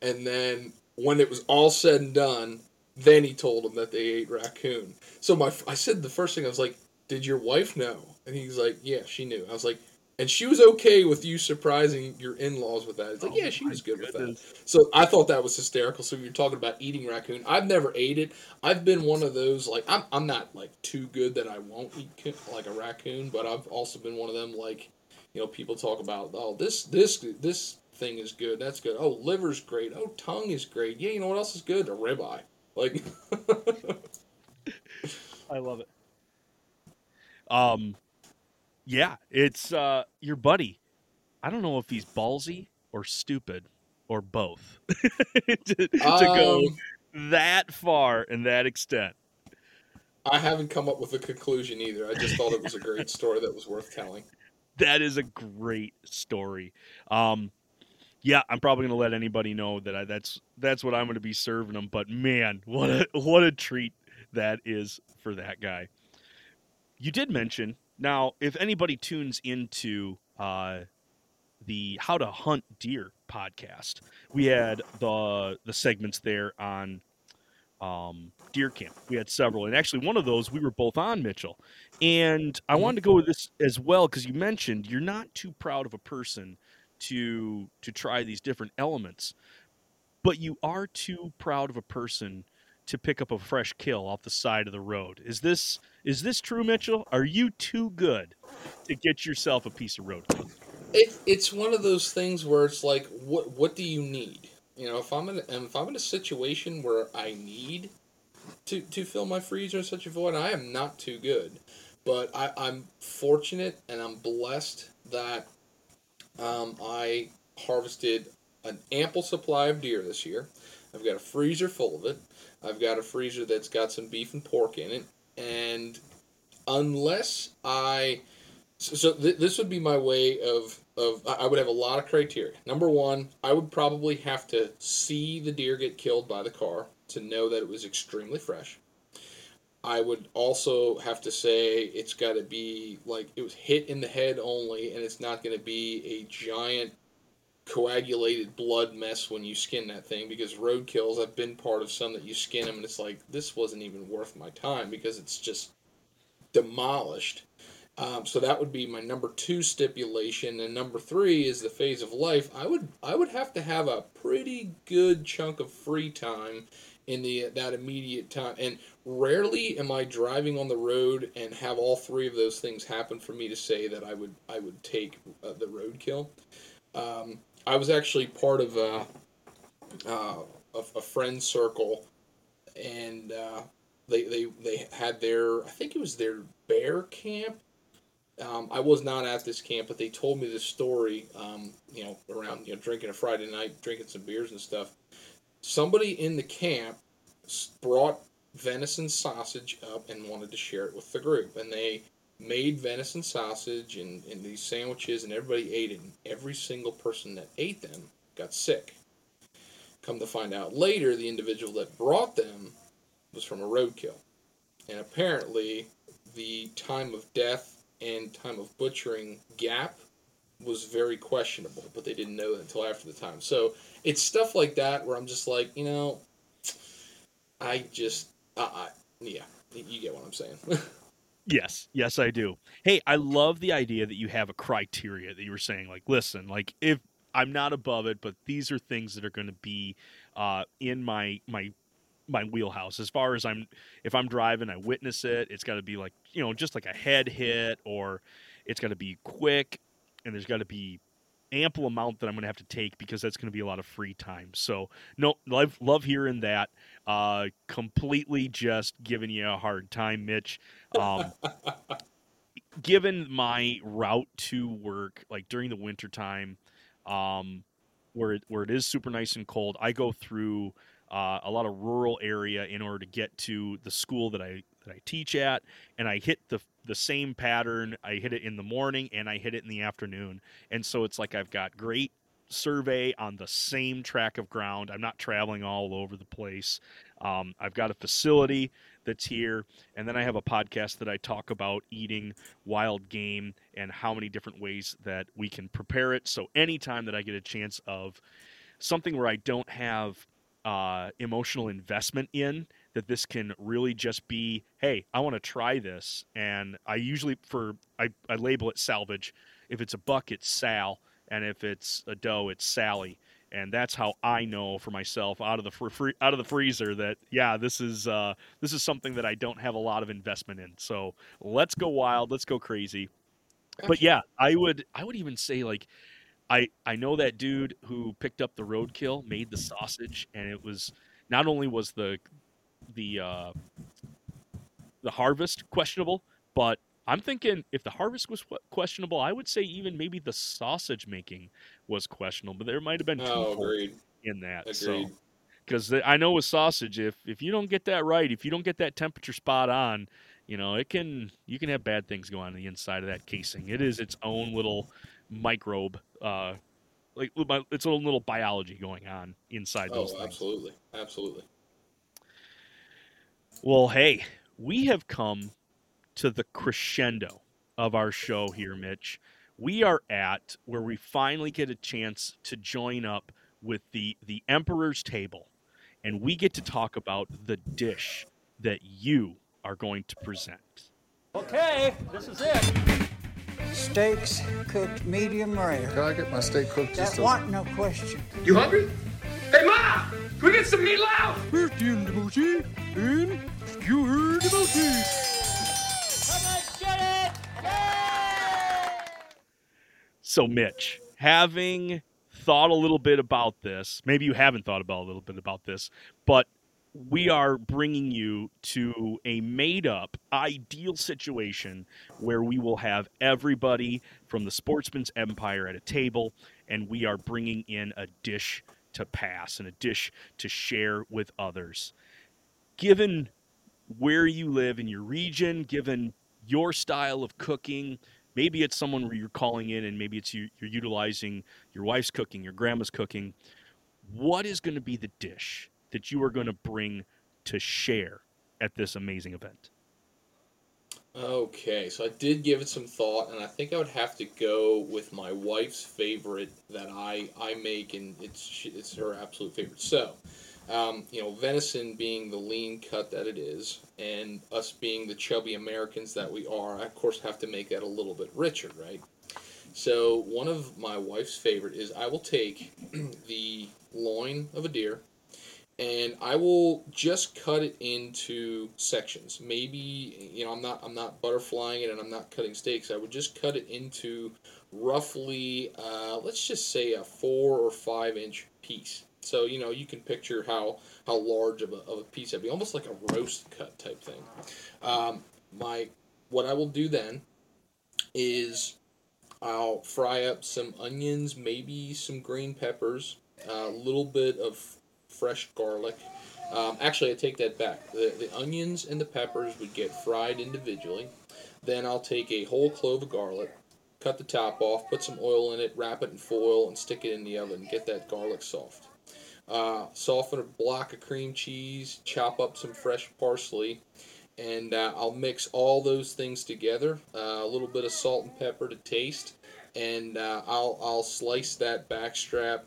and then when it was all said and done, then he told them that they ate raccoon. So my, I said the first thing, I was like, did your wife know? And he's like, yeah, she knew. I was like, and she was okay with you surprising your in-laws with that. It's like, oh, yeah, she was good goodness. with that. So I thought that was hysterical. So you're talking about eating raccoon. I've never ate it. I've been one of those, like, I'm I'm not, like, too good that I won't eat, like, a raccoon. But I've also been one of them, like, you know, people talk about, oh, this, this, this thing is good. That's good. Oh, liver's great. Oh, tongue is great. Yeah, you know what else is good? A ribeye. Like. I love it. Um, yeah, it's, uh, your buddy. I don't know if he's ballsy or stupid or both to, um, to go that far and that extent. I haven't come up with a conclusion either. I just thought it was a great story that was worth telling. That is a great story. Um, yeah, I'm probably going to let anybody know that I, that's, that's what I'm going to be serving them, but man, what a, what a treat that is for that guy. You did mention, now, if anybody tunes into uh, the How to Hunt Deer podcast, we had the the segments there on um, deer camp. We had several, and actually one of those we were both on, Mitchell. And I wanted to go with this as well because you mentioned you're not too proud of a person to to try these different elements, but you are too proud of a person to pick up a fresh kill off the side of the road. Is this is this true, Mitchell? Are you too good to get yourself a piece of road kill? It, it's one of those things where it's like, what what do you need? You know, if I'm in if I'm in a situation where I need to to fill my freezer in such a void, I am not too good. But I, I'm fortunate and I'm blessed that um, I harvested an ample supply of deer this year. I've got a freezer full of it. I've got a freezer that's got some beef and pork in it, and unless I, so, so th- this would be my way of, of, I would have a lot of criteria. Number one, I would probably have to see the deer get killed by the car to know that it was extremely fresh. I would also have to say it's got to be, like, it was hit in the head only, and it's not going to be a giant coagulated blood mess when you skin that thing, because roadkills, I've been part of some that you skin them and it's like, this wasn't even worth my time because it's just demolished. Um, so that would be my number two stipulation, and number three is the phase of life. I would I would have to have a pretty good chunk of free time in the that immediate time, and rarely am I driving on the road and have all three of those things happen for me to say that I would I would take uh, the roadkill. Um, I was actually part of a uh, a, a friend circle, and uh, they they they had their I think it was their bear camp. Um, I was not at this camp, but they told me this story, um, you know, around, you know, drinking a Friday night, drinking some beers and stuff. Somebody in the camp brought venison sausage up and wanted to share it with the group. And they made venison sausage and, and these sandwiches, and everybody ate it. And every single person that ate them got sick. Come to find out later, the individual that brought them was from a roadkill. And apparently the time of death and time of butchering gap was very questionable, but they didn't know that until after the time. So it's stuff like that where I'm just like, you know, I just, uh, I, yeah, you get what I'm saying. Yes. Yes, I do. Hey, I love the idea that you have a criteria that you were saying, like, listen, like if I'm not above it, but these are things that are going to be uh, in my, my, my wheelhouse as far as I'm, if I'm driving, I witness it. It's got to be like, you know, just like a head hit, or it's got to be quick, and there's got to be ample amount that I'm going to have to take because that's going to be a lot of free time. So no, love, love hearing that. Uh, completely just giving you a hard time, Mitch. Um, given my route to work, like during the winter time, um, where it, where it is super nice and cold, I go through Uh, a lot of rural area in order to get to the school that I that I teach at, and I hit the the same pattern. I hit it in the morning and I hit it in the afternoon, and so it's like I've got great survey on the same track of ground. I'm not traveling all over the place. Um, I've got a facility that's here, and then I have a podcast that I talk about eating wild game and how many different ways that we can prepare it. So anytime that I get a chance of something where I don't have Uh, emotional investment in, that this can really just be, hey, I want to try this. And I usually for, I, I label it salvage. If it's a buck, it's Sal. And if it's a doe, it's Sally. And that's how I know for myself out of the fr- free, out of the freezer that, yeah, this is, uh, this is something that I don't have a lot of investment in. So let's go wild. Let's go crazy. Gotcha. But yeah, I would, I would even say like, I, I know that dude who picked up the roadkill made the sausage, and it was not only was the the uh, the harvest questionable, but I'm thinking if the harvest was questionable, I would say even maybe the sausage making was questionable. But there might have been oh, two in that. Agreed. So because I know with sausage, if if you don't get that right, if you don't get that temperature spot on, you know it can you can have bad things go on the inside of that casing. It is its own little microbe, uh, like it's a little biology going on inside those things. Oh, absolutely. Absolutely. Well, hey, we have come to the crescendo of our show here, Mitch. We are at where we finally get a chance to join up with the, the Emperor's Table, and we get to talk about the dish that you are going to present. Okay, this is it. Steaks cooked medium rare. Can I get my steak cooked? That wasn't no question. You hungry? Hey, Ma! Can we get some meatloaf? We're doing the mochi, and you're the mochi. Come on, get it! Yay! So, Mitch, having thought a little bit about this, maybe you haven't thought about a little bit about this, but we are bringing you to a made-up, ideal situation where we will have everybody from the Sportsman's Empire at a table, and we are bringing in a dish to pass and a dish to share with others. Given where you live in your region, given your style of cooking, maybe it's someone where you're calling in and maybe it's you, you're utilizing your wife's cooking, your grandma's cooking, what is going to be the dish that you are going to bring to share at this amazing event? Okay, so I did give it some thought, and I think I would have to go with my wife's favorite that I, I make, and it's it's her absolute favorite. So, um, you know, venison being the lean cut that it is, and us being the chubby Americans that we are, I, of course, have to make that a little bit richer, right? So one of my wife's favorite is I will take the loin of a deer, and I will just cut it into sections. Maybe, you know, I'm not I'm not butterflying it, and I'm not cutting steaks. I would just cut it into roughly, uh, let's just say a four or five inch piece. So, you know, you can picture how, how large of a, of a piece that'd be, almost like a roast cut type thing. Um, my what I will do then is I'll fry up some onions, maybe some green peppers, a little bit of fresh garlic. Um, actually, I take that back. The, the onions and the peppers would get fried individually. Then I'll take a whole clove of garlic, cut the top off, put some oil in it, wrap it in foil, and stick it in the oven. Get that garlic soft. Uh, soften a block of cream cheese, chop up some fresh parsley, and uh, I'll mix all those things together. Uh, a little bit of salt and pepper to taste, and uh, I'll I'll slice that backstrap.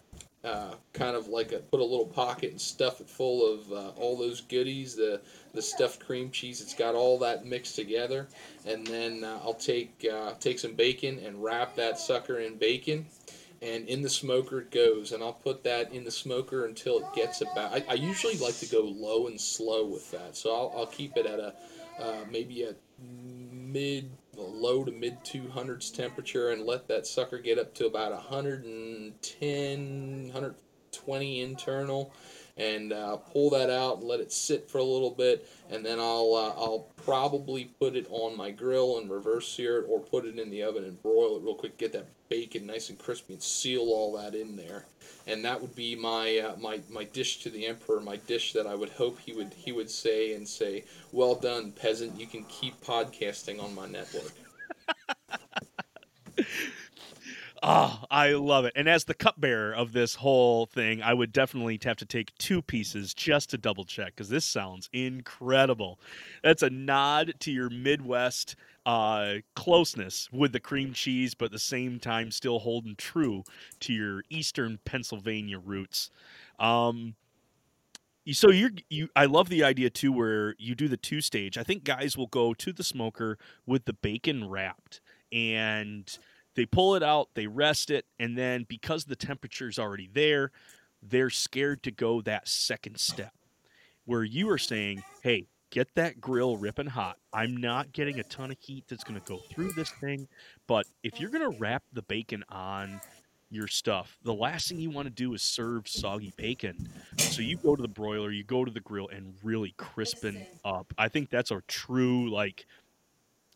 Uh, kind of like a, put a little pocket and stuff it full of uh, all those goodies, the the stuffed cream cheese. It's got all that mixed together, and then uh, I'll take uh, take some bacon and wrap that sucker in bacon, and in the smoker it goes. And I'll put that in the smoker until it gets about. I, I usually like to go low and slow with that, so I'll I'll keep it at a uh, maybe a mid. low to mid two hundreds temperature, and let that sucker get up to about one ten, one twenty internal, and uh, pull that out and let it sit for a little bit, and then I'll uh, I'll probably put it on my grill and reverse sear it, or put it in the oven and broil it real quick, get that bacon nice and crispy, and seal all that in there. And that would be my uh, my my dish to the emperor, my dish that I would hope he would he would say and say, "Well done, peasant. You can keep podcasting on my network." Oh, I love it. And as the cupbearer of this whole thing, I would definitely have to take two pieces just to double check, because this sounds incredible. That's a nod to your Midwest uh, closeness with the cream cheese, but at the same time still holding true to your Eastern Pennsylvania roots. Um, so you're, you, I love the idea, too, where you do the two-stage. I think guys will go to the smoker with the bacon wrapped, and they pull it out, they rest it, and then because the temperature's already there, they're scared to go that second step where you are saying, hey, get that grill ripping hot. I'm not getting a ton of heat that's going to go through this thing, but if you're going to wrap the bacon on your stuff, the last thing you want to do is serve soggy bacon. So you go to the broiler, you go to the grill, and really crispen up. I think that's a true, like,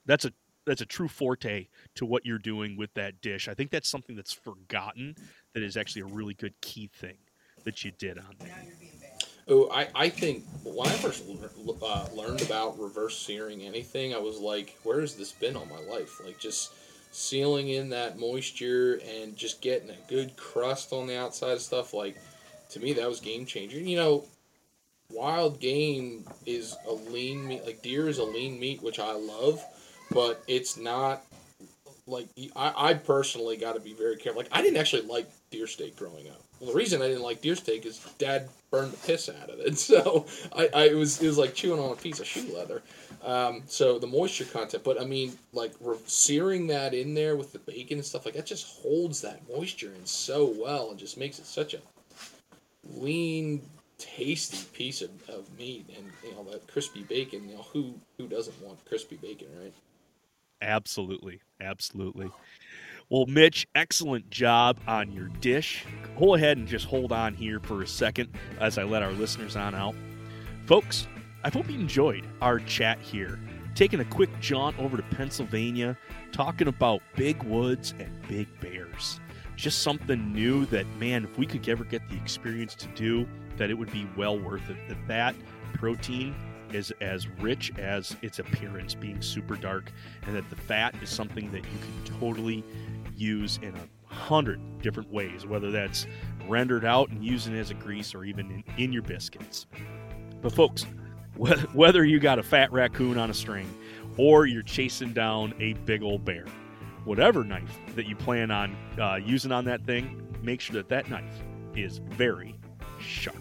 that's a, that's a true forte to what you're doing with that dish. I think that's something that's forgotten that is actually a really good key thing that you did on there. Oh, I, I think when I first uh, learned about reverse searing anything, I was like, where has this been all my life? Like, just sealing in that moisture and just getting a good crust on the outside of stuff. Like, to me, that was game changer. You know, wild game is a lean meat. Like, deer is a lean meat, which I love. But it's not, like, I, I personally got to be very careful. Like, I didn't actually like deer steak growing up. Well, the reason I didn't like deer steak is Dad burned the piss out of it. So I, I it was it was like chewing on a piece of shoe leather. Um, so the moisture content. But, I mean, like, re- searing that in there with the bacon and stuff, like, that just holds that moisture in so well and just makes it such a lean, tasty piece of, of meat. And, you know, that crispy bacon, you know, who, who doesn't want crispy bacon, right? Absolutely. Absolutely. Well, Mitch, excellent job on your dish. Go ahead and just hold on here for a second as I let our listeners on out. Folks, I hope you enjoyed our chat here. Taking a quick jaunt over to Pennsylvania, talking about big woods and big bears. Just something new that, man, if we could ever get the experience to do, that it would be well worth it. That that protein is as rich as its appearance, being super dark, and that the fat is something that you can totally use in a hundred different ways, whether that's rendered out and using it as a grease or even in, in your biscuits. But folks, whether you got a fat raccoon on a string or you're chasing down a big old bear. Whatever knife that you plan on uh, using on that thing, make sure that that knife is very sharp.